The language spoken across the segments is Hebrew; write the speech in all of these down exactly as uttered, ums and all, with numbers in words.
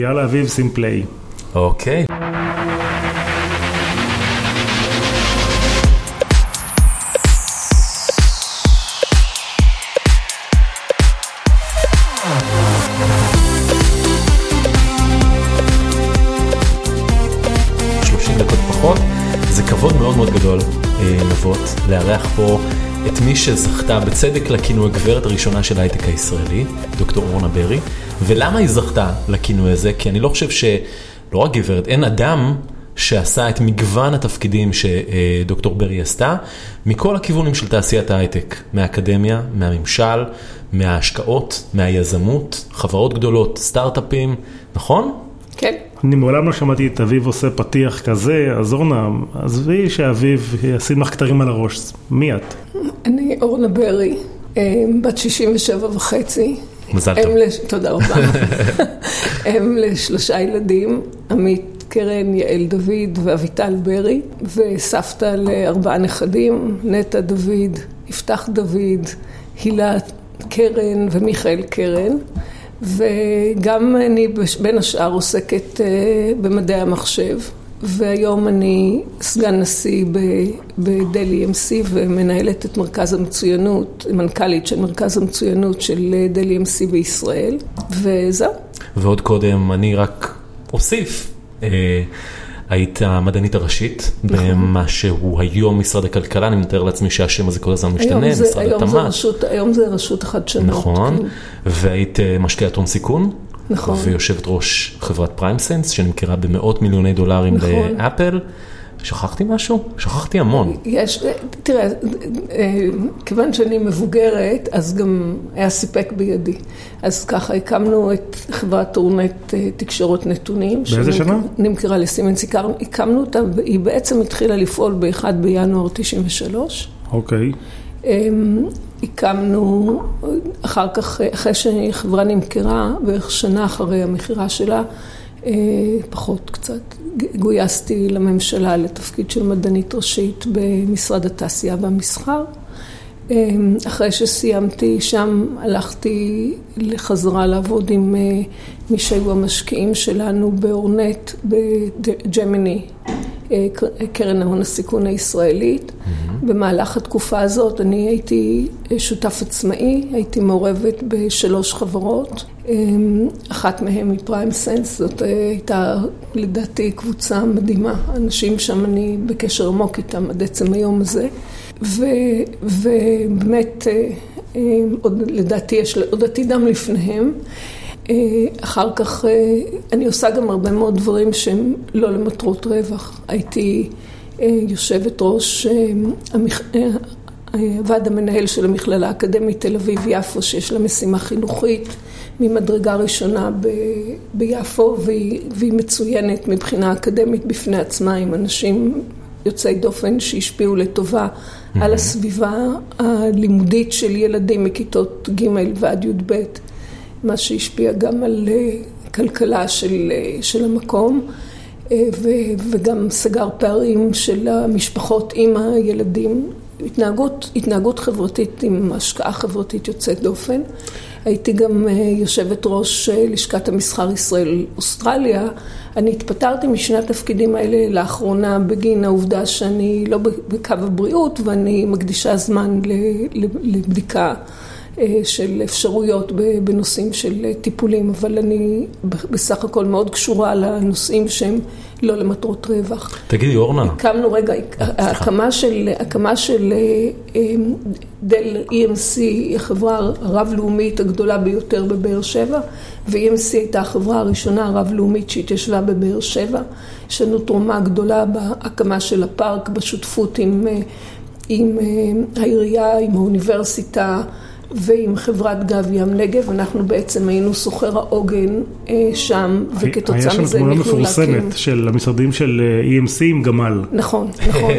יאללה אביב, שים פליי. אוקיי. נבות לארח פה את מי שזכתה בצדק לכינוי הגברת הראשונה של ההייטק הישראלי, דוקטור אורנה ברי. ולמה היא זכתה לכינוי הזה? כי אני לא חושב שלא רק גברת, אין אדם שעשה את מגוון התפקידים שדוקטור ברי עשתה, מכל הכיוונים של תעשיית ההייטק, מהאקדמיה, מהממשל, מההשקעות, מהיזמות, חברות גדולות, סטארט-אפים, נכון? כן. אני מעולם לא שמעתי את אביב עושה פתיח כזה, אז אורנה, עזבי שאביב ישים לך כתרים על הראש. מי את? אני אורנה ברי, בת שישים ושבע וחצי. מזל טוב. לש... תודה רבה. הם לשלושה ילדים, עמית קרן, יעל דוד ואביטל ברי, וסבתא לארבעה נכדים, נטע דוד, יפתח דוד, הילה קרן ומיכאל קרן. וגם אני בין השאר עוסקת במדעי המחשב, והיום אני סגן נשיא בדל אי אם סי ומנהלת את מרכז המצוינות, מנכ"לית של מרכז המצוינות של דל אי אם סי בישראל, וזהו. ועוד קודם אני רק אוסיף, היית המדענית הראשית במה שהוא היום משרד הכלכלה, אני מתאר לעצמי שהשם הזה כל הזמן משתנה, משרד התמ"ת. היום זה רשות החדשנות. נכון, והיית משקיעת הון סיכון, ויושבת ראש חברת פריימסנס, שנמכרה במאות מיליוני דולרים לאפל. שכחתי משהו? שכחתי המון. יש, תראה, כיוון שאני מבוגרת, אז גם היה סיפק בידי. אז ככה, הקמנו את חברת טורנט תקשורת נתונים. באיזה שנה? נמכרה לסימנס, הקמנו אותה, היא בעצם התחילה לפעול ב-אחד בינואר תשעים ושלוש. אוקיי. הקמנו, אחר כך, אחרי שהחברה נמכרה, בערך שנה אחרי המכירה שלה, פחות קצת, גויסתי לממשלה לתפקיד של מדענית ראשית במשרד התעשייה והמסחר. אחרי שסיימתי שם, הלכתי לחזרה לעבוד עם מי שהיו המשקיעים שלנו באורנט, בג'מיני, קרן ההון הסיכון הישראלית. במהלך התקופה הזאת אני הייתי שותף עצמאי, הייתי מעורבת בשלוש חברות, אחת מהן היא פריימסנס, זאת הייתה לדעתי קבוצה מדהימה, אנשים שם אני בקשר עמוק איתם עד עצם היום הזה, ובאמת לדעתי יש עוד עתידם לפניהם. אחר כך אני עושה גם הרבה מאוד דברים שהם לא למטרות רווח, הייתי יושבת ראש ועד המנהל של המכללה האקדמית תל אביב יפו, שיש לה משימה חינוכית ממדרגה ראשונה ביפו, והיא מצוינת מבחינה אקדמית בפני עצמה, עם אנשים יוצאי דופן שהשפיעו לטובה על הסביבה הלימודית של ילדים מכיתות ג' ועד י' ב', מה שהשפיע גם על כלכלה של, של המקום, וגם סגר פערים של המשפחות עם הילדים, התנהגות, התנהגות חברתית עם השקעה חברתית יוצאת דופן. הייתי גם יושבת ראש לשכת המסחר ישראל אוסטרליה. אני התפטרתי משני התפקידים האלה לאחרונה בגין העובדה שאני לא בקו הבריאות, ואני מקדישה זמן לבדיקה של אפשרויות בנושאים של טיפולים, אבל אני בסך הכל מאוד קשורה לנושאים שהם לא למטרות רווח. תגידי אורנה. הקמנו רגע, ההקמה של, הקמה של דל אי אם סי היא החברה הרב-לאומית הגדולה ביותר בבאר שבע, ו-אי אם סי הייתה החברה הראשונה הרב-לאומית שהתיישבה בבאר שבע, שנו תרומה גדולה בהקמה של הפארק, בשותפות עם, עם העירייה, עם האוניברסיטה, ועם חברת גב ים נגב, אנחנו בעצם היינו סוחר העוגן שם, וכתוצאה מזה נכנו להקים. היה שם תמונה מפורסמת של המשרדים של אי אם סי עם גמל. נכון, נכון.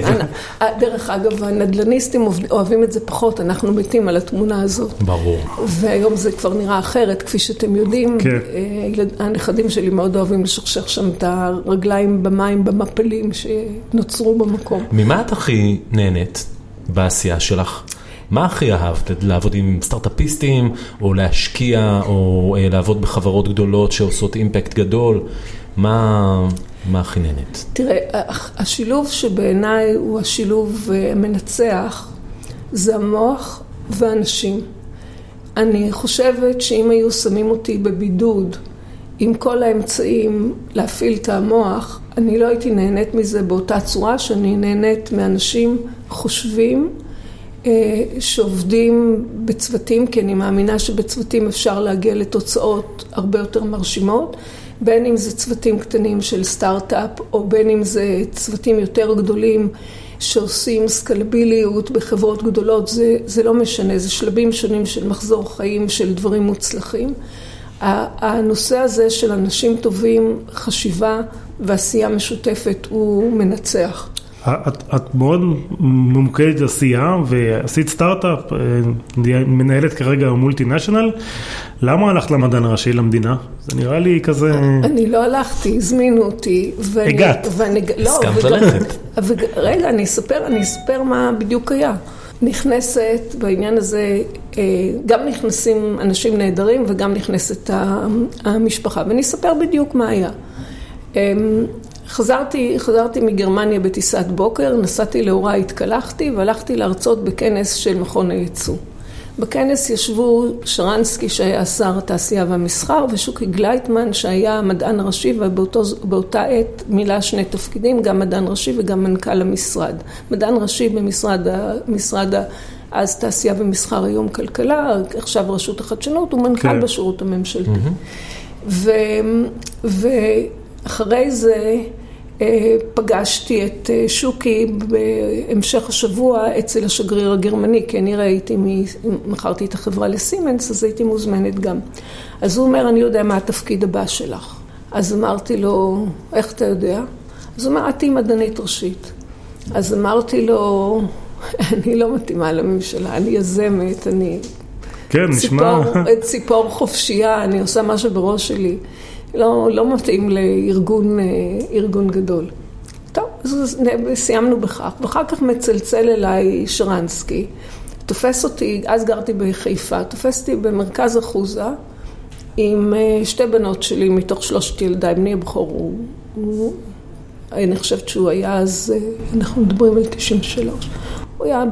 דרך אגב, הנדלניסטים אוהבים את זה פחות, אנחנו מתים על התמונה הזאת. ברור. והיום זה כבר נראה אחרת, כפי שאתם יודעים. הנכדים שלי מאוד אוהבים לשכשך שם את הרגליים במים, במפלים שנוצרו במקום. ממה את הכי נהנית בעשייה שלך? מה הכי אהבת? לעבוד עם סטארט-אפיסטים, או להשקיע, או לעבוד בחברות גדולות שעושות אימפקט גדול? מה הכי נהנית? תראה, השילוב שבעיניי הוא השילוב מנצח, זה המוח והאנשים. אני חושבת שאם היו שמים אותי בבידוד, עם כל האמצעים להפעיל את המוח, אני לא הייתי נהנית מזה באותה צורה שאני נהנית מאנשים חושבים, שעובדים בצוותים, כי אני מאמינה שבצוותים אפשר להגיע לתוצאות הרבה יותר מרשימות, בין אם זה צוותים קטנים של סטארט-אפ, או בין אם זה צוותים יותר גדולים שעושים סקלביליות בחברות גדולות, זה, זה לא משנה, זה שלבים שונים של מחזור חיים, של דברים מוצלחים. הנושא הזה של אנשים טובים, חשיבה ועשייה משותפת הוא מנצח. את, את מאוד ממוקדת עשייה ועשית סטארט-אפ, מנהלת כרגע מולטינשנל. למה הלכת למדען הראשי למדינה? זה נראה לי כזה... אני לא הלכתי, הזמינו אותי. ואני, הגעת. ואני, לא, הסכמת וגם, ללכת. וג, רגע, אני אספר, אני אספר מה בדיוק היה. נכנסת בעניין הזה, גם נכנסים אנשים נהדרים וגם נכנסת המשפחה. ואני אספר בדיוק מה היה. חזרתי, חזרתי מגרמניה בטיסת בוקר, נסעתי לאורה, התקלחתי והלכתי להרצות בכנס של מכון הייצוא. בכנס ישבו שרנסקי שהיה שר התעשייה והמסחר ושוקי גלייטמן שהיה המדען הראשי ובאותה עת מילה שני תפקידים, גם מדען ראשי וגם מנכ"ל המשרד. מדען ראשי במשרד משרד אז תעשייה ומסחר, היום כלכלה, עכשיו רשות החדשנות, הוא מנכ"ל כן. בשירות הממשלתי. Mm-hmm. ו... ו... אחרי זה פגשתי את שוקי בהמשך השבוע אצל השגריר הגרמני, כי אני ראיתי, מכרתי את החברה לסימנס, אז הייתי מוזמנת גם. אז הוא אומר, אני יודע מה התפקיד הבא שלך. אז אמרתי לו, איך אתה יודע? אז הוא אומר, את היא מדענית ראשית. אז אמרתי לו, אני לא מתאימה לממשלה, אני יזמת, אני כן, ציפור, ציפור חופשייה, אני עושה משהו בראש שלי. לא, לא מתאים לארגון, ארגון גדול. טוב, אז סיימנו בכך. ואחר כך מצלצל אליי שרנסקי. תופס אותי, אז גרתי בחיפה, תופסתי במרכז אחוזה עם שתי בנות שלי מתוך שלושת ילדיי, בני הבכור. אני חושבת שהוא היה אז, אנחנו מדברים על תשעים ושלוש. הוא היה,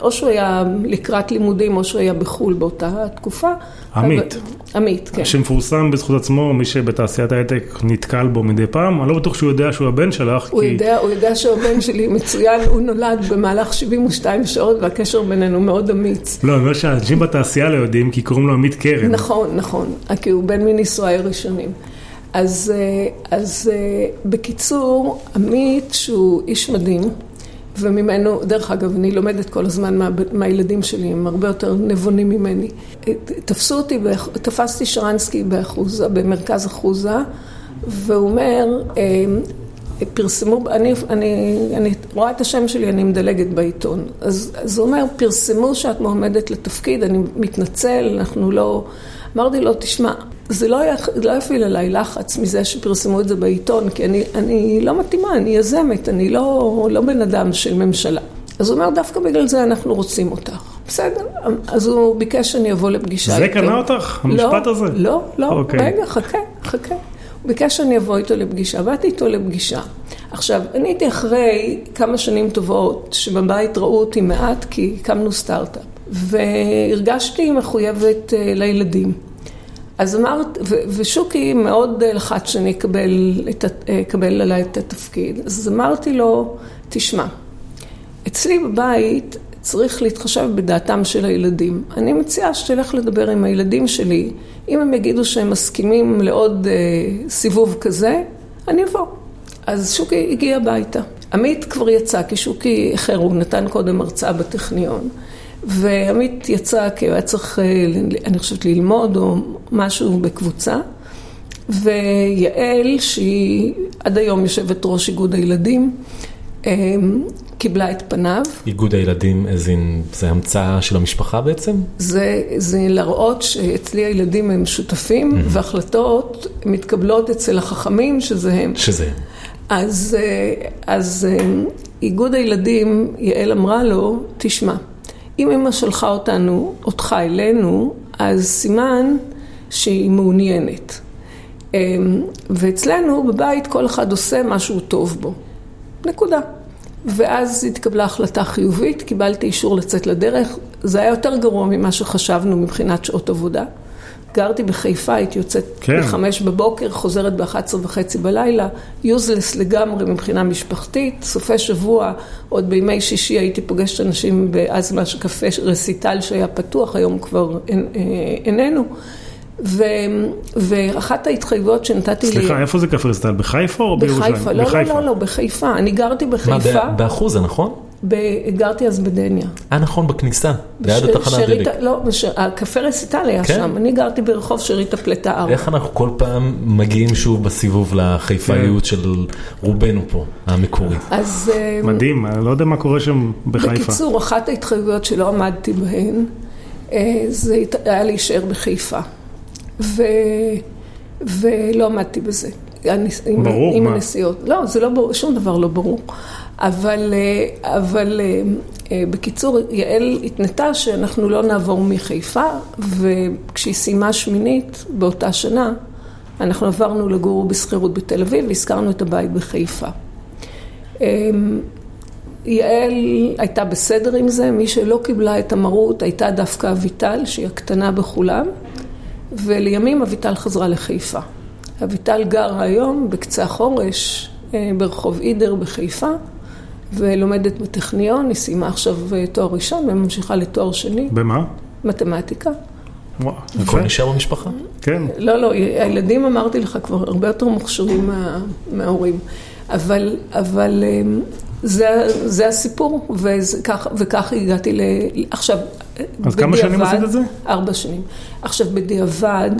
או שהוא היה לקראת לימודים, או שהוא היה בחול באותה תקופה. עמית. עמית, כן. שמפורסם בזכות עצמו, מי שבתעשיית ההייטק נתקל בו מדי פעם, אני לא בטוח שהוא יודע שהוא הבן שלך. הוא, כי... יודע, הוא יודע שהבן שלי מצוין, הוא נולד במהלך שבעים ושתיים שעות, והקשר בינינו מאוד אמיץ. לא, אני אומר שהאנשים בתעשייה לא יודעים, כי קוראים לו עמית קרן. נכון, נכון, כי הוא בן מנישואי ראשונים. אז, אז בקיצור, עמית שהוא איש מדהים, וממנו, דרך אגב, אני לומדת כל הזמן מה, מהילדים שלי, הם הרבה יותר נבונים ממני. תפסו אותי, תפסתי שרנסקי באחוזה, במרכז אחוזה, והוא אומר, פרסמו, אני, אני, אני רואה את השם שלי, אני מדלגת בעיתון. אז, אז הוא אומר, פרסמו שאת מועמדת לתפקיד, אני מתנצל, אנחנו לא... אמרתי לו, תשמע, זה לא, לא יפעיל עליי לחץ מזה שפרסמו את זה בעיתון, כי אני, אני לא מתאימה, אני יזמת, אני לא, לא בן אדם של ממשלה. אז הוא אומר, דווקא בגלל זה אנחנו רוצים אותך. בסדר? אז הוא ביקש שאני אבוא לפגישה. זה קנה אותך? המשפט הזה? לא, לא, רגע, חכה, חכה. הוא ביקש שאני אבוא איתו לפגישה, באתי איתו לפגישה. עכשיו, אני הייתי אחרי כמה שנים טובות שבבית ראו אותי מעט, כי קמנו סטארט-אפ. והרגשתי מחויבת לילדים. אז אמרת, ושוקי מאוד לחץ שאני אקבל עליי את התפקיד. אז אמרתי לו, תשמע, אצלי בבית צריך להתחשב בדעתם של הילדים. אני מציעה שתלך לדבר עם הילדים שלי. אם הם יגידו שהם מסכימים לעוד סיבוב כזה, אני אבוא. אז שוקי הגיע הביתה. עמית כבר יצא, כי שוקי אחר, הוא נתן קודם הרצאה בטכניון. ועמית יצא כי הוא היה צריך, אני חושבת, ללמוד או משהו בקבוצה. ויעל, שהיא עד היום יושבת ראש איגוד הילדים, קיבלה את פניו. איגוד הילדים, זה המצאה של המשפחה בעצם? זה, זה לראות שאצלי הילדים הם שותפים, mm-hmm. והחלטות מתקבלות אצל החכמים, שזה הם. שזה. אז, אז איגוד הילדים, יעל אמרה לו, תשמע, אם אמא שלחה אותנו, אותך אלינו, אז סימן שהיא מעוניינת. ואצלנו בבית כל אחד עושה משהו טוב בו. נקודה. ואז התקבלה החלטה חיובית, קיבלתי אישור לצאת לדרך. זה היה יותר גרוע ממה שחשבנו מבחינת שעות עבודה. גרתי בחיפה, הייתי יוצאת כן. בחמש בבוקר, חוזרת באחת עשרה וחצי בלילה, יוזלס לגמרי מבחינה משפחתית, סופי שבוע, עוד בימי שישי הייתי פוגשת אנשים באז מה שקפה רסיטל שהיה פתוח, היום כבר איננו, ו, ואחת ההתחייבות שנתתי... סליחה, לי... איפה זה קפה רסיטל? בחיפה או בירושלים? בחיפה, לא, בחיפה. לא, לא, לא, בחיפה. אני גרתי בחיפה. מה, באחוזה, נכון? גרתי אז בדניה. אה, נכון, בכניסה, ליד התחנה הדלק. לא, הקפה רסיטל היה שם. אני גרתי ברחוב שריטה פלטה ארבע. איך אנחנו כל פעם מגיעים שוב בסיבוב לחיפאיות של רובנו פה, המקורית. מדהים, אני לא יודע מה קורה שם בחיפה. בקיצור, אחת ההתחייבויות שלא עמדתי בהן, זה היה להישאר בחיפה. ולא עמדתי בזה. ברור, מה? לא, זה לא ברור, שום דבר לא ברור. אבל, אבל בקיצור, יעל התנתה שאנחנו לא נעבור מחיפה, וכשהיא סיימה שמינית באותה שנה, אנחנו עברנו לגור בסחירות בתל אביב, והזכרנו את הבית בחיפה. יעל הייתה בסדר עם זה, מי שלא קיבלה את המרות הייתה דווקא אביטל, שהיא הקטנה בכולם, ולימים אביטל חזרה לחיפה. אביטל גרה היום בקצה החורש, ברחוב אידר בחיפה, ולומדת בטכניון, היא סיימה עכשיו תואר ראשון, וממשיכה לתואר שני. במה? מתמטיקה. וואו, הכל נשאר במשפחה? כן. לא, לא, הילדים אמרתי לך כבר הרבה יותר מוכשרים מההורים, אבל, אבל זה, זה הסיפור, וכך, וכך הגעתי ל... עכשיו, בדיעבד... אז כמה שנים עשית את זה? ארבע שנים. עכשיו, בדיעבד,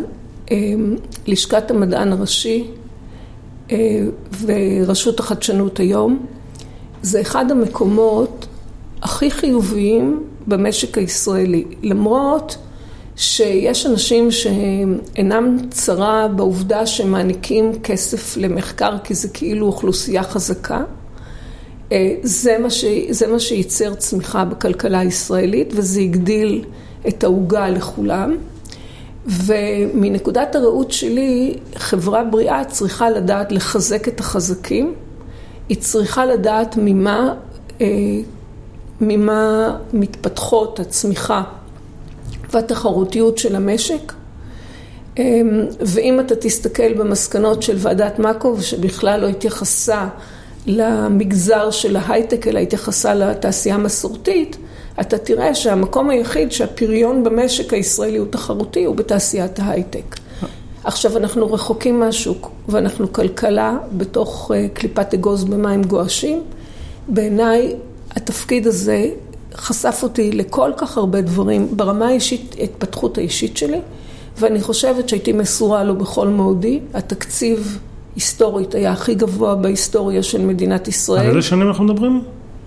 לשכת המדען הראשי, ורשות החדשנות היום, זה אחד המקומות הכי חיוביים במשק הישראלי. למרות שיש אנשים שאינם צרה בעובדה שמעניקים כסף למחקר, כי זה כאילו אוכלוסייה חזקה, זה מה ש... זה מה שייצר צמיחה בכלכלה הישראלית, וזה הגדיל את העוגה לכולם. ומנקודת הראות שלי, חברה בריאה צריכה לדעת לחזק את החזקים, היא צריכה לדעת ממה, ממה מתפתחות הצמיחה והתחרותיות של המשק, ואם אתה תסתכל במסקנות של ועדת מקוב, שבכלל לא התייחסה למגזר של ההייטק, אלא התייחסה לתעשייה המסורתית, אתה תראה שהמקום היחיד שהפריון במשק הישראלי הוא תחרותי הוא בתעשיית ההייטק. עכשיו אנחנו רחוקים מהשוק ואנחנו כלכלה בתוך קליפת אגוז במים גואשים. בעיניי התפקיד הזה חשף אותי לכל כך הרבה דברים ברמה האישית, התפתחות האישית שלי, ואני חושבת שהייתי מסורה לו בכל מעודי. התקציב היסטורית היה הכי גבוה בהיסטוריה של מדינת ישראל. על איזה שנים אנחנו מדברים?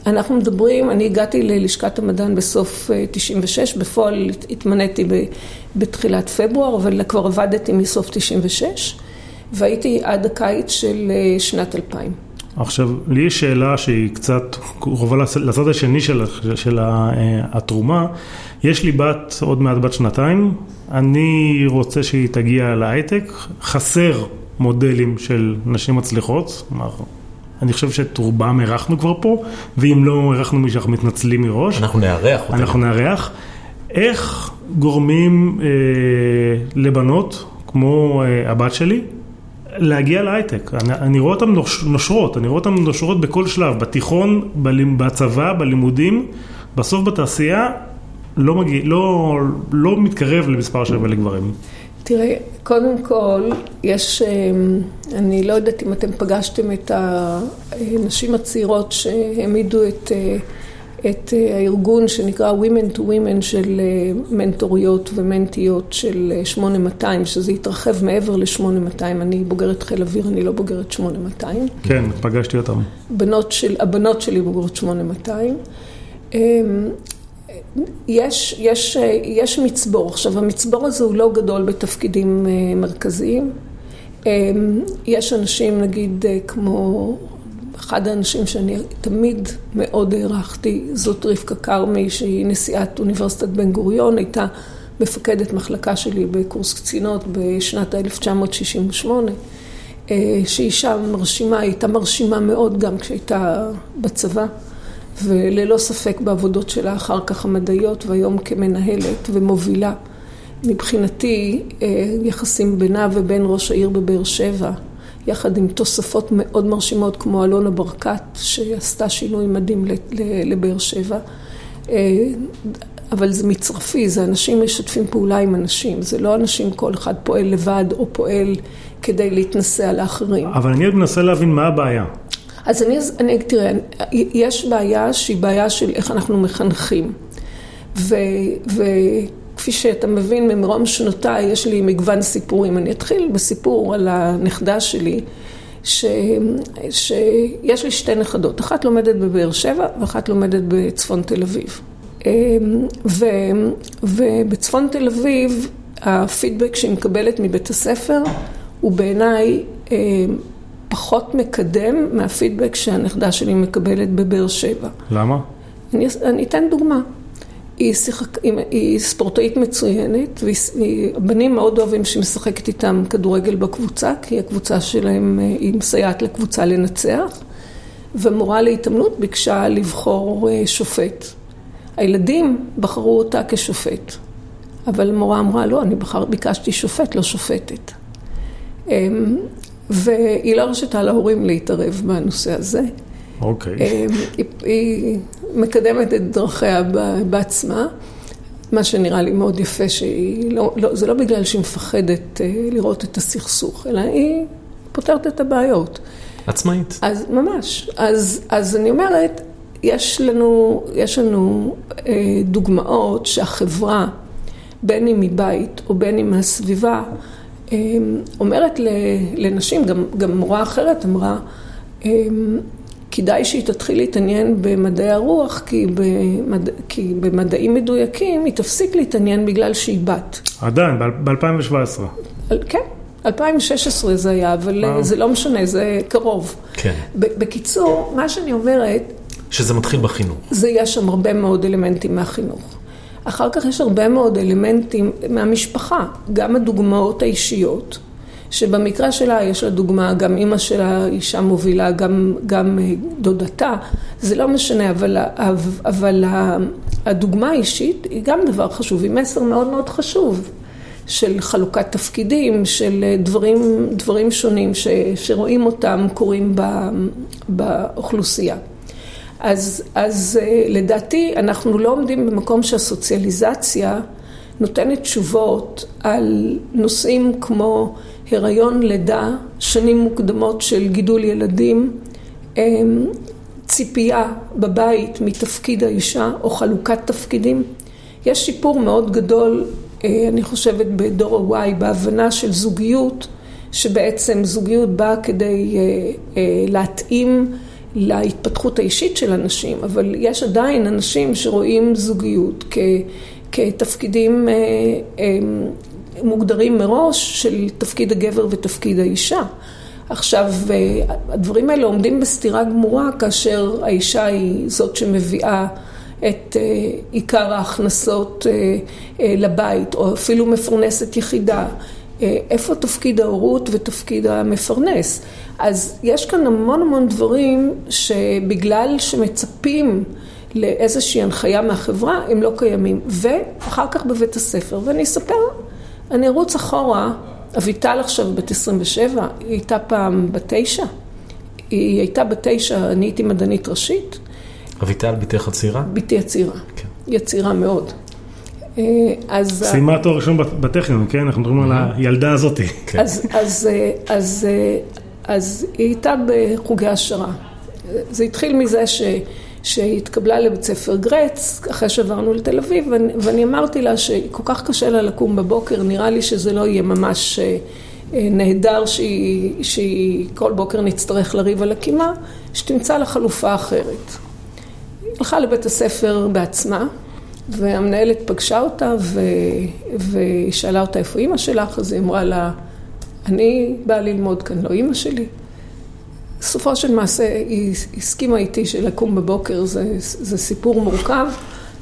אנחנו מדברים, אני הגעתי ללשכת המדען בסוף תשעים ושש, בפועל התמניתי בתחילת פברואר, אבל כבר עבדתי מסוף תשעים ושש, והייתי עד הקיץ של שנת אלפיים. עכשיו, לי יש שאלה שהיא קצת קרובה לצד השני של, של התרומה. יש לי בת, עוד מעט בת שנתיים, אני רוצה שהיא תגיע להייטק, חסר מודלים של נשים מצליחות, כלומר... אני חושב שתורבם ערכנו כבר פה, ואם לא ערכנו מי שאנחנו מתנצלים מראש. אנחנו נערך. אנחנו נערך. איך גורמים אה, לבנות, כמו אה, הבת שלי, להגיע להייטק? אני, אני רואה אותם נושרות, אני רואה אותם נושרות בכל שלב, בתיכון, בלימ, בצבא, בלימודים, בסוף בתעשייה, לא, מגיע, לא, לא מתקרב למספר שווה לגברים. תראה, קודם כל, יש, אני לא יודעת אם אתם פגשתם את הנשים הצעירות שהעמידו את, את הארגון שנקרא Women to Women של מנטוריות ומנטיות של שמונה מאתיים, שזה התרחב מעבר ל-שמונה מאתיים. אני בוגרת חיל אוויר, אני לא בוגרת שמונה מאתיים. כן, פגשתי אותם. בנות של, הבנות שלי בוגרות שמונה מאתיים. יש, יש, יש מצבור. עכשיו, המצבור הזה הוא לא גדול בתפקידים מרכזיים. יש אנשים, נגיד, כמו אחד האנשים שאני תמיד מאוד הערכתי, זאת רבקה קרמי, שהיא נשיאת אוניברסיטת בן גוריון, הייתה מפקדת מחלקה שלי בקורס קצינות בשנת אלף תשע מאות שישים ושמונה, שהיא שם מרשימה, היא הייתה מרשימה מאוד גם כשהייתה בצבא, וללא ספק בעבודות שלה אחר כך המדעיות, והיום כמנהלת ומובילה. מבחינתי, יחסים בינה ובין ראש העיר בבאר שבע, יחד עם תוספות מאוד מרשימות כמו אלונה ברקת, שעשתה שינוי מדהים לבאר שבע. אבל זה מצרפי, זה אנשים משתפים פעולה עם אנשים, זה לא אנשים כל אחד פועל לבד או פועל כדי להתנסה על האחרים. אבל אני עוד מנסה להבין מה הבעיה. אז אני, אני תראה, יש בעיה שהיא בעיה של איך אנחנו מחנכים. ו, וכפי שאתה מבין, ממרום שנותיי יש לי מגוון סיפורים. אני אתחיל בסיפור על הנכדה שלי, ש, שיש לי שתי נכדות. אחת לומדת בבאר שבע ואחת לומדת בצפון תל אביב. ו, ובצפון תל אביב, הפידבק שהיא מקבלת מבית הספר, הוא בעיניי פחות מקדם מהפידבק שהנכדה שלי מקבלת בבאר שבע. למה? אני, אני אתן דוגמה. היא, שיחק, היא, היא ספורטאית מצוינת, והבנים מאוד אוהבים שהיא משחקת איתם כדורגל בקבוצה, כי הקבוצה שלהם היא מסייעת לקבוצה לנצח, ומורה להתאמנות ביקשה לבחור שופט. הילדים בחרו אותה כשופט, אבל המורה אמרה, לא, אני בחר, ביקשתי שופט, לא שופטת. והיא לא הרשתה להורים להתערב בנושא הזה. אוקיי. Okay. היא, היא מקדמת את דרכיה בעצמה, מה שנראה לי מאוד יפה, שהיא לא, לא, זה לא בגלל שהיא מפחדת לראות את הסכסוך, אלא היא פותרת את הבעיות. עצמאית. אז ממש. אז, אז אני אומרת, יש לנו, יש לנו דוגמאות שהחברה, בין אם מבית או בין אם מהסביבה, אומרת לנשים, גם, גם מורה אחרת אמרה, כדאי שהיא תתחיל להתעניין במדעי הרוח, כי, במד... כי במדעים מדויקים היא תפסיק להתעניין בגלל שהיא בת. עדיין, ב-אלפיים שבע עשרה. כן, אלפיים שש עשרה זה היה, אבל אה. זה לא משנה, זה קרוב. כן. בקיצור, מה שאני אומרת... שזה מתחיל בחינוך. זה יש שם הרבה מאוד אלמנטים מהחינוך. אחר כך יש הרבה מאוד אלמנטים מהמשפחה, גם הדוגמאות האישיות, שבמקרה שלה יש לה דוגמה, גם אמא שלה אישה מובילה, גם, גם דודתה, זה לא משנה, אבל, אבל הדוגמה האישית היא גם דבר חשוב, היא מסר מאוד מאוד חשוב, של חלוקת תפקידים, של דברים, דברים שונים ש, שרואים אותם קורים באוכלוסייה. אז, אז לדעתי אנחנו לא עומדים במקום שהסוציאליזציה נותנת תשובות על נושאים כמו הריון לידה, שנים מוקדמות של גידול ילדים, ציפייה בבית מתפקיד האישה או חלוקת תפקידים. יש שיפור מאוד גדול, אני חושבת, בדור ה-Y, בהבנה של זוגיות, שבעצם זוגיות באה כדי להתאים להתפתחות האישית של אנשים, אבל יש עדיין אנשים שרואים זוגיות כ, כתפקידים אה, אה, מוגדרים מראש של תפקיד הגבר ותפקיד האישה. עכשיו, אה, הדברים האלה עומדים בסתירה גמורה, כאשר האישה היא זאת שמביאה את אה, עיקר ההכנסות אה, אה, לבית, או אפילו מפרנסת יחידה. איפה תפקיד ההורות ותפקיד המפרנס? אז יש כאן המון המון דברים שבגלל שמצפים לאיזושהי הנחיה מהחברה, הם לא קיימים. ואחר כך בבית הספר, ואני אספר, אני ארוץ אחורה, אביטל עכשיו בת עשרים ושבע, היא הייתה פעם בתשע, היא הייתה בתשע, אני הייתי מדענית ראשית. אביטל ביתך הצעירה? ביתי הצעירה, כן. היא הצעירה מאוד. סיימה תואר ראשון בטכניון, כן? אנחנו מדברים על הילדה הזאת. אז היא הייתה בחוגי השערה. זה התחיל מזה שהתקבלה לבית ספר גרץ, אחרי שעברנו לתל אביב, ואני אמרתי לה שכל כך קשה לה לקום בבוקר, נראה לי שזה לא יהיה ממש נהדר שהיא כל בוקר נצטרך לריב על הקימה, שתמצא לה חלופה אחרת. היא הלכה לבית הספר בעצמה, והמנהלת פגשה אותה, והיא שאלה אותה איפה אימא שלך, אז היא אמרה לה, אני באה ללמוד כאן, לא אימא שלי. סופו של מעשה היא הסכימה איתי שלקום בבוקר זה, זה סיפור מורכב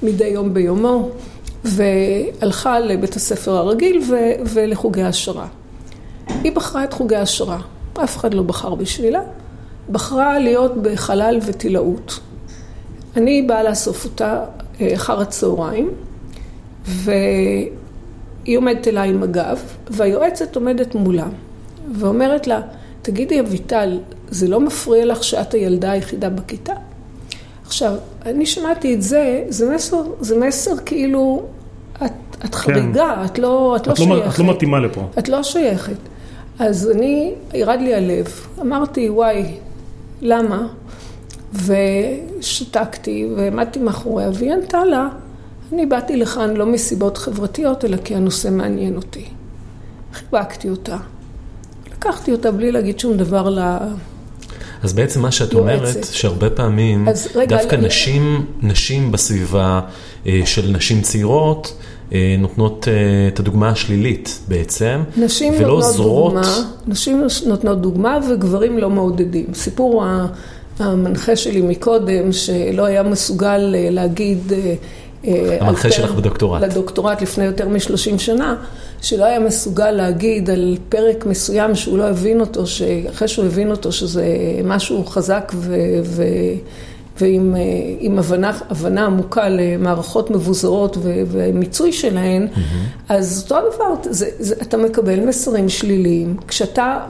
מדי יום ביומו, והלכה לבית הספר הרגיל ו, ולחוגי העשרה. היא בחרה את חוגי העשרה, אף אחד לא בחר בשבילה, בחרה להיות בחלל ותילאות. אני באה לאסוף אותה אחר הצהריים, והיא עומדת אליי עם הגב, והיועצת עומדת מולה, ואומרת לה, תגידי אביטל, זה לא מפריע לך שאת הילדה היחידה בכיתה? עכשיו, אני שמעתי את זה, זה מסר, זה מסר כאילו, את, את חריגה, כן. את לא, את לא, את לא שייכת. את לא מתאימה לפה. את לא שייכת. אז אני, ירד לי הלב, אמרתי, וואי, למה? ושתקתי, ועמדתי מאחוריה, והיא ענתה לה, אני באתי לכאן לא מסיבות חברתיות, אלא כי הנושא מעניין אותי. חיבקתי אותה. לקחתי אותה בלי להגיד שום דבר ל... אז בעצם מה שאת אומרת, שהרבה פעמים, דווקא נשים, נשים בסביבה של נשים צעירות, נותנות את הדוגמה השלילית בעצם, ולא עוזרות. נשים נותנות דוגמה וגברים לא מעודדים. סיפור המנחה שלי מקודם, שלא היה מסוגל להגיד... המנחה שלך בדוקטורט. לדוקטורט לפני יותר מ-שלושים שנה, שלא היה מסוגל להגיד על פרק מסוים שהוא לא הבין אותו, שאחרי שהוא הבין אותו שזה משהו חזק ו- ו- ועם עם הבנה, הבנה עמוקה למערכות מבוזרות ו- ומיצוי שלהן, mm-hmm. אז אותו דבר, זה, זה, אתה מקבל מסרים שליליים. כשאתה,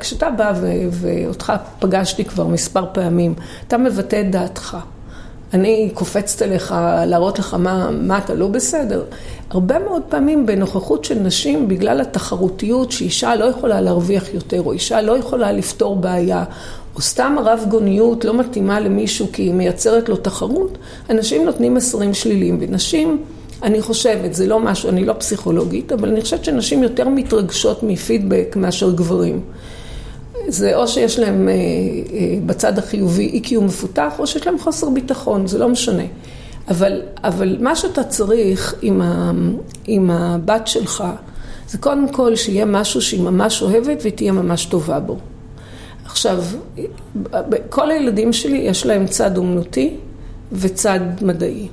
כשאתה בא ו- ואותך פגשתי כבר מספר פעמים, אתה מבטא את דעתך. אני קופצת אליך להראות לך מה, מה אתה לא בסדר. הרבה מאוד פעמים בנוכחות של נשים, בגלל התחרותיות שאישה לא יכולה להרוויח יותר, או אישה לא יכולה לפתור בעיה, או סתם הרב גוניות לא מתאימה למישהו כי היא מייצרת לו תחרות, אנשים נותנים מסרים שליליים. ונשים, אני חושבת, זה לא משהו, אני לא פסיכולוגית, אבל אני חושבת שנשים יותר מתרגשות מפידבק מאשר גברים. זה או שיש להם אה, אה, בצד החיובי אי-קיו מפותח, או שיש להם חוסר ביטחון, זה לא משנה. אבל, אבל מה שאתה צריך עם, ה, עם הבת שלך, זה קודם כל שיהיה משהו שהיא ממש אוהבת והיא תהיה ממש טובה בו. עכשיו, כל הילדים שלי יש להם צד אומנותי וצד מדעי.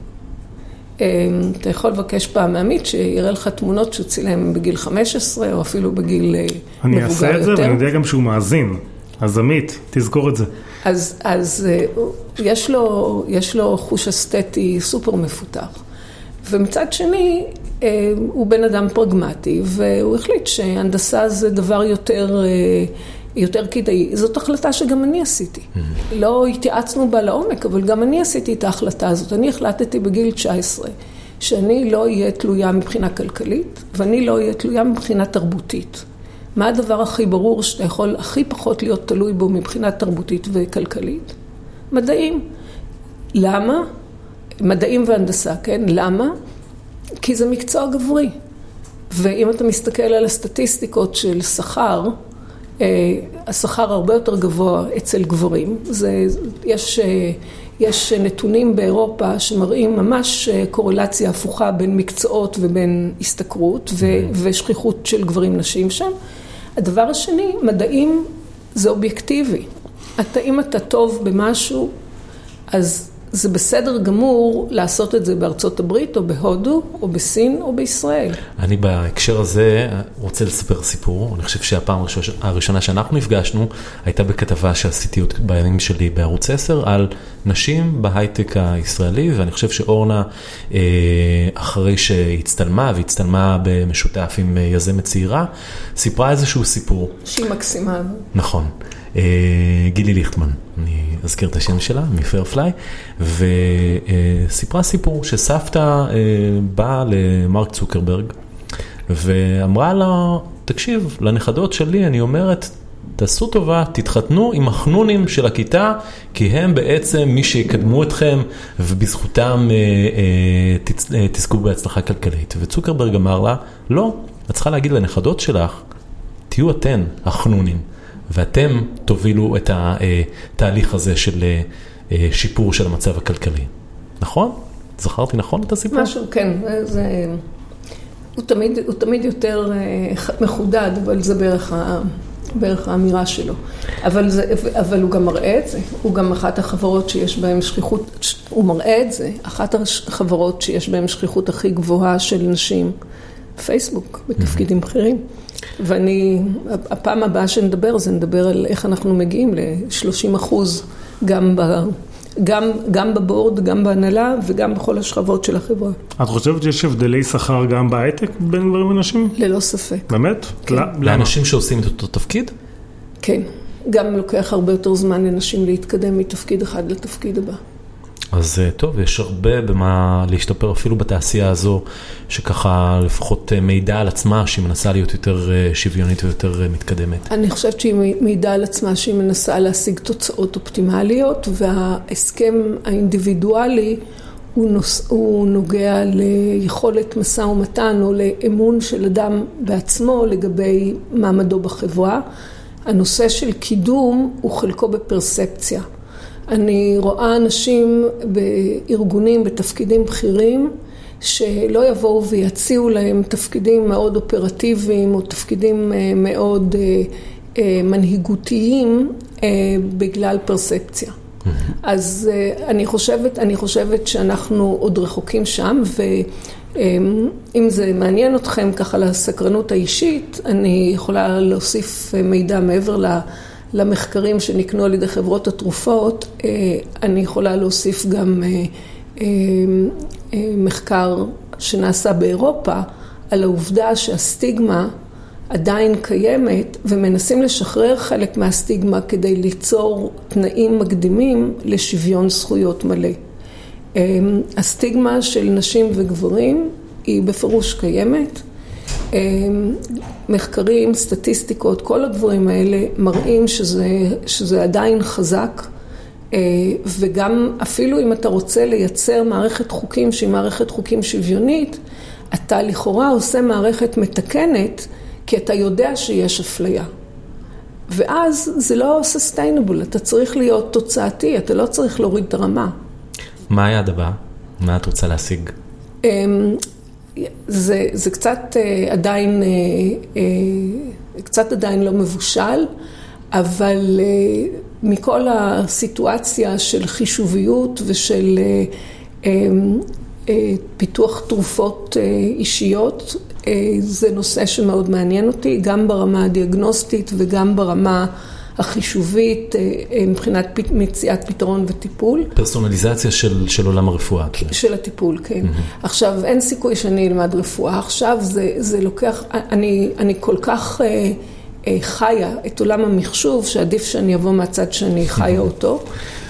אתה יכול לבקש פעם מעמית שיראה לך תמונות שצילם בגיל חמש עשרה או אפילו בגיל מבוגר יותר. אני אעשה את זה ואני יודע גם שהוא מאזין. אז עמית, תזכור את זה. אז, אז יש לו, יש לו חוש אסתטי סופר מפותח. ומצד שני, הוא בן אדם פרגמטי, והוא החליט שהנדסה זה דבר יותר... יותר כדאי. זאת החלטה שגם אני עשיתי. לא התייעצנו בה לעומק, אבל גם אני עשיתי את ההחלטה הזאת. אני החלטתי בגיל תשע עשרה, שאני לא אהיה תלויה מבחינה כלכלית, ואני לא אהיה תלויה מבחינה תרבותית. מה הדבר הכי ברור שאתה יכול הכי פחות להיות תלוי בו מבחינה תרבותית וכלכלית? מדעים. למה? מדעים והנדסה, כן? למה? כי זה מקצוע גברי. ואם אתה מסתכל על הסטטיסטיקות של שכר, השכר הרבה יותר גבוה אצל גברים. זה, יש, יש נתונים באירופה שמראים ממש קורלציה הפוכה בין מקצועות ובין הסתכרות ו, ושכיחות של גברים נשים שם. הדבר השני, מדעים זה אובייקטיבי. אתה, אם אתה טוב במשהו, אז זה בסדר גמור לעשות את זה בארצות הברית, או בהודו, או בסין, או בישראל. אני בהקשר הזה רוצה לספר סיפור. אני חושב שהפעם הראשונה שאנחנו נפגשנו, הייתה בכתבה שעשיתי בימים שלי בערוץ עשר, על נשים בהייטק הישראלי, ואני חושב שאורנה, אחרי שהצטלמה, והצטלמה במשותף עם יזמת צעירה, סיפרה איזשהו סיפור. שהיא מקסימה. נכון. גילי ליכטמן, אני אזכיר את השם שלה, מפיירפליי, וסיפרה סיפור שסבתא באה למרק צוקרברג, ואמרה לה, תקשיב, לנכדות שלי, אני אומרת, תעשו טובה, תתחתנו עם החנונים של הכיתה, כי הם בעצם מי שיקדמו אתכם, ובזכותם תזכו בהצלחה כלכלית. וצוקרברג אמר לה, לא, את צריכה להגיד לנכדות שלך, תהיו אתן החנונים. ואתם תובילו את התהליך הזה של שיפור של המצב הכלכלי. נכון? זכרתי נכון את הסיפור? משהו, כן. זה, הוא תמיד, הוא תמיד יותר מחודד, אבל זה בערך בערך האמירה שלו. אבל, זה, אבל הוא גם מראה את זה. הוא גם אחת החברות שיש בהן שכיחות, הוא מראה את זה. אחת החברות שיש בהן שכיחות הכי גבוהה של נשים, פייסבוק, בתפקידים בכירים. ואני, הפעם הבאה שנדבר, זה נדבר על איך אנחנו מגיעים ל-שלושים אחוז גם ב... גם, גם בבורד, גם בהנהלה וגם בכל השכבות של החברה. את חושבת שיש הבדלי שכר גם בהייטק בין גברים ונשים? ללא ספק. באמת? כן. לא, לאנשים שעושים את אותו תפקיד? כן. גם לוקח הרבה יותר זמן לנשים להתקדם מתפקיד אחד לתפקיד הבא. אז טוב, יש הרבה במה להשתפר אפילו בתעשייה הזו, שככה לפחות מידע על עצמה שהיא מנסה להיות יותר שוויונית ויותר מתקדמת. אני חושבת שהיא מידע על עצמה שהיא מנסה להשיג תוצאות אופטימליות, וההסכם האינדיבידואלי הוא, נוס, הוא נוגע ליכולת משא ומתן או לאמון של אדם בעצמו לגבי מעמדו בחברה. הנושא של קידום הוא חלקו בפרספציה. אני רואה אנשים בארגונים, בתפקידים בכירים, שלא יבואו ויציעו להם תפקידים מאוד אופרטיביים, או תפקידים מאוד מנהיגותיים, בגלל פרספציה. אז אני חושבת, אני חושבת שאנחנו עוד רחוקים שם, ואם זה מעניין אתכם ככה לסקרנות האישית, אני יכולה להוסיף מידע מעבר ל... למחקרים שנקנו על ידי חברות התרופות, אני יכולה להוסיף גם מחקר שנעשה באירופה, על העובדה שהסטיגמה עדיין קיימת, ומנסים לשחרר חלק מהסטיגמה כדי ליצור תנאים מקדימים לשוויון זכויות מלא. הסטיגמה של נשים וגברים היא בפירוש קיימת, מחקרים, סטטיסטיקות, כל הדברים האלה מראים שזה, שזה עדיין חזק, וגם אפילו אם אתה רוצה לייצר מערכת חוקים שהיא מערכת חוקים שוויונית, אתה לכאורה עושה מערכת מתקנת, כי אתה יודע שיש אפליה. ואז זה לא sustainable, אתה צריך להיות תוצאתי, אתה לא צריך להוריד את הרמה. מה היה הדבר? מה את רוצה להשיג? זה, זה קצת עדיין, קצת עדיין לא מבושל, אבל מכל הסיטואציה של חישוביות ושל פיתוח תרופות אישיות, זה נושא שמאוד מעניין אותי, גם ברמה הדיאגנוסטית וגם ברמה החישובית, מבחינת מציאת פתרון וטיפול. פרסונליזציה של, של עולם הרפואה. של הטיפול, כן. Mm-hmm. עכשיו, אין סיכוי שאני אלמד רפואה. עכשיו זה, זה לוקח, אני, אני כל כך אה, אה, חיה את עולם המחשוב, שעדיף שאני אבוא מהצד שאני חיה אותו.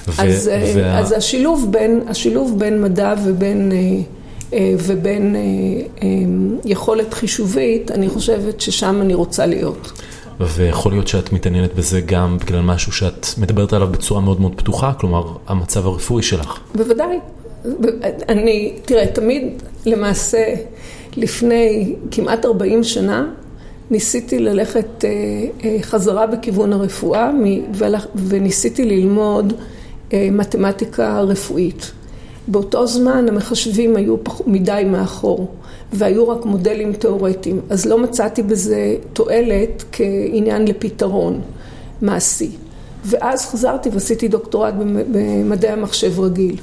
ו- אז, ו- אה, אז השילוב בין, השילוב בין מדע ובין, אה, אה, ובין אה, אה, יכולת חישובית, אני חושבת ששם אני רוצה להיות. ויכול להיות שאת מתעניינת בזה גם בגלל משהו שאת מדברת עליו בצורה מאוד מאוד פתוחה, כלומר, המצב הרפואי שלך. בוודאי. אני, תראה, תמיד למעשה, לפני כמעט ארבעים שנה, ניסיתי ללכת חזרה בכיוון הרפואה, וניסיתי ללמוד מתמטיקה רפואית. באותו זמן המחשבים היו מדי מאחור, והיו רק מודלים תיאורטיים. אז לא מצאתי בזה תועלת כעניין לפתרון מעשי. ואז חזרתי ועשיתי דוקטורט במדעי המחשב רגיל.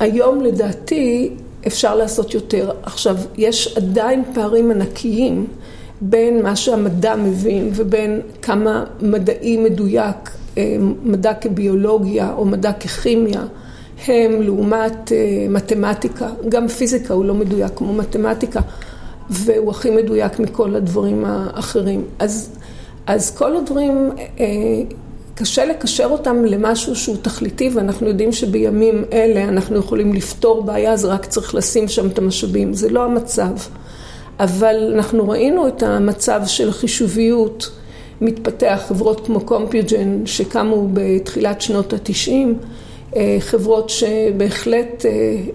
היום לדעתי אפשר לעשות יותר. עכשיו, יש עדיין פערים ענקיים בין מה שהמדע מבין ובין כמה מדעי מדויק, מדע כביולוגיה או מדע ככימיה, הם לעומת מתמטיקה, גם פיזיקה הוא לא מדויק כמו מתמטיקה, והוא הכי מדויק מכל הדברים האחרים. אז, אז כל הדברים, קשה לקשר אותם למשהו שהוא תכליתי, ואנחנו יודעים שבימים אלה אנחנו יכולים לפתור בעיה, אז רק צריך לשים שם את המשאבים. זה לא המצב. אבל אנחנו ראינו את המצב של חישוביות מתפתח, חברות כמו Compugen שקמו בתחילת שנות התשעים, חברות שבהחלט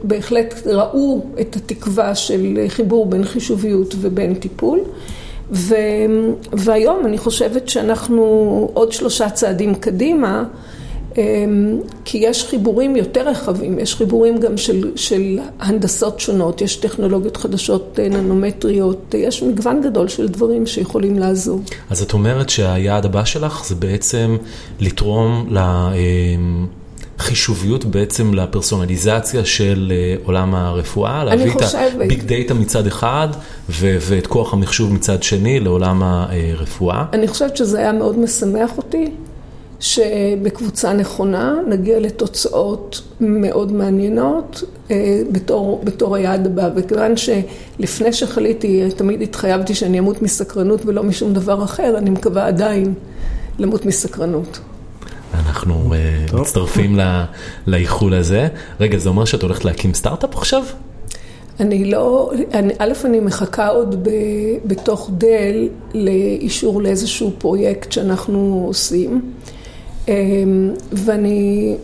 בהחלט ראו את התקווה של חיבור בין חישוביות ובין טיפול. ו, והיום אני חושבת שאנחנו עוד שלושה צעדים קדימה, כי יש חיבורים יותר רחבים, יש חיבורים גם של, של הנדסות שונות, יש טכנולוגיות חדשות, ננומטריות, יש מגוון גדול של דברים שיכולים לעזור. אז את אומרת שהיעד הבא שלך זה בעצם לתרום לחישוביות, בעצם לפרסונליזציה של עולם הרפואה, להביא את הביג דאטה מצד אחד ו- ואת כוח המחשוב מצד שני לעולם הרפואה. אני חושבת שזה היה מאוד משמח אותי, שבקבוצה נכונה נגיע לתוצאות מאוד מעניינות בתור, בתור היעד הבא. וכיוון שלפני שחליתי, תמיד התחייבתי שאני אמות מסקרנות ולא משום דבר אחר, אני מקווה עדיין למות מסקרנות. אנחנו uh, מצטרפים לאיחול הזה. רגע, זה אומר שאת הולכת להקים סטארט-אפ עכשיו? אני לא, אני, א', אני מחכה עוד ב, בתוך דל לאישור לאיזשהו פרויקט שאנחנו עושים. ואני,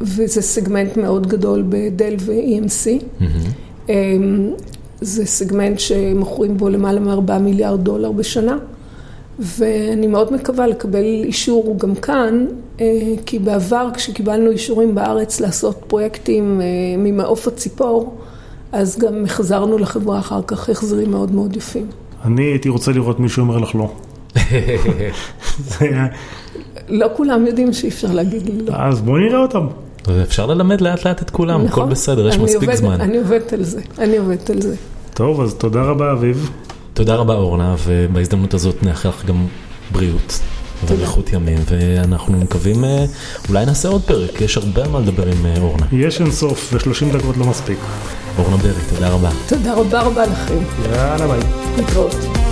וזה סגמנט מאוד גדול בדל ו-E M C. Mm-hmm. זה סגמנט שמוכרים בו למעלה מארבעה מיליארד דולר בשנה, ואני מאוד מקווה לקבל אישור גם כאן, כי בעבר כשקיבלנו אישורים בארץ לעשות פרויקטים ממעוף הציפור, אז גם החזרנו לחברה אחר כך החזרים מאוד מאוד יפים. אני הייתי רוצה לראות מישהו אומר לך לא. לא כולם יודעים שאי אפשר להגיד לי לא. אז בואו נראה אותם. אפשר ללמד לאט לאט את כולם, הכל בסדר, יש מספיק זמן. אני עובדת על זה, אני עובדת על זה. טוב, אז תודה רבה אביב. תודה רבה אורנה, ובהזדמנות הזאת נאחל לך גם בריאות ואריכות ימים, ואנחנו מקווים, אולי נעשה עוד פרק, יש הרבה מה לדבר עם אורנה. יש אינסוף, ו-שלושים דקות לא מספיק. אורנה ברי, תודה רבה. תודה רבה רבה לכם. יאללה ביי. נתראות.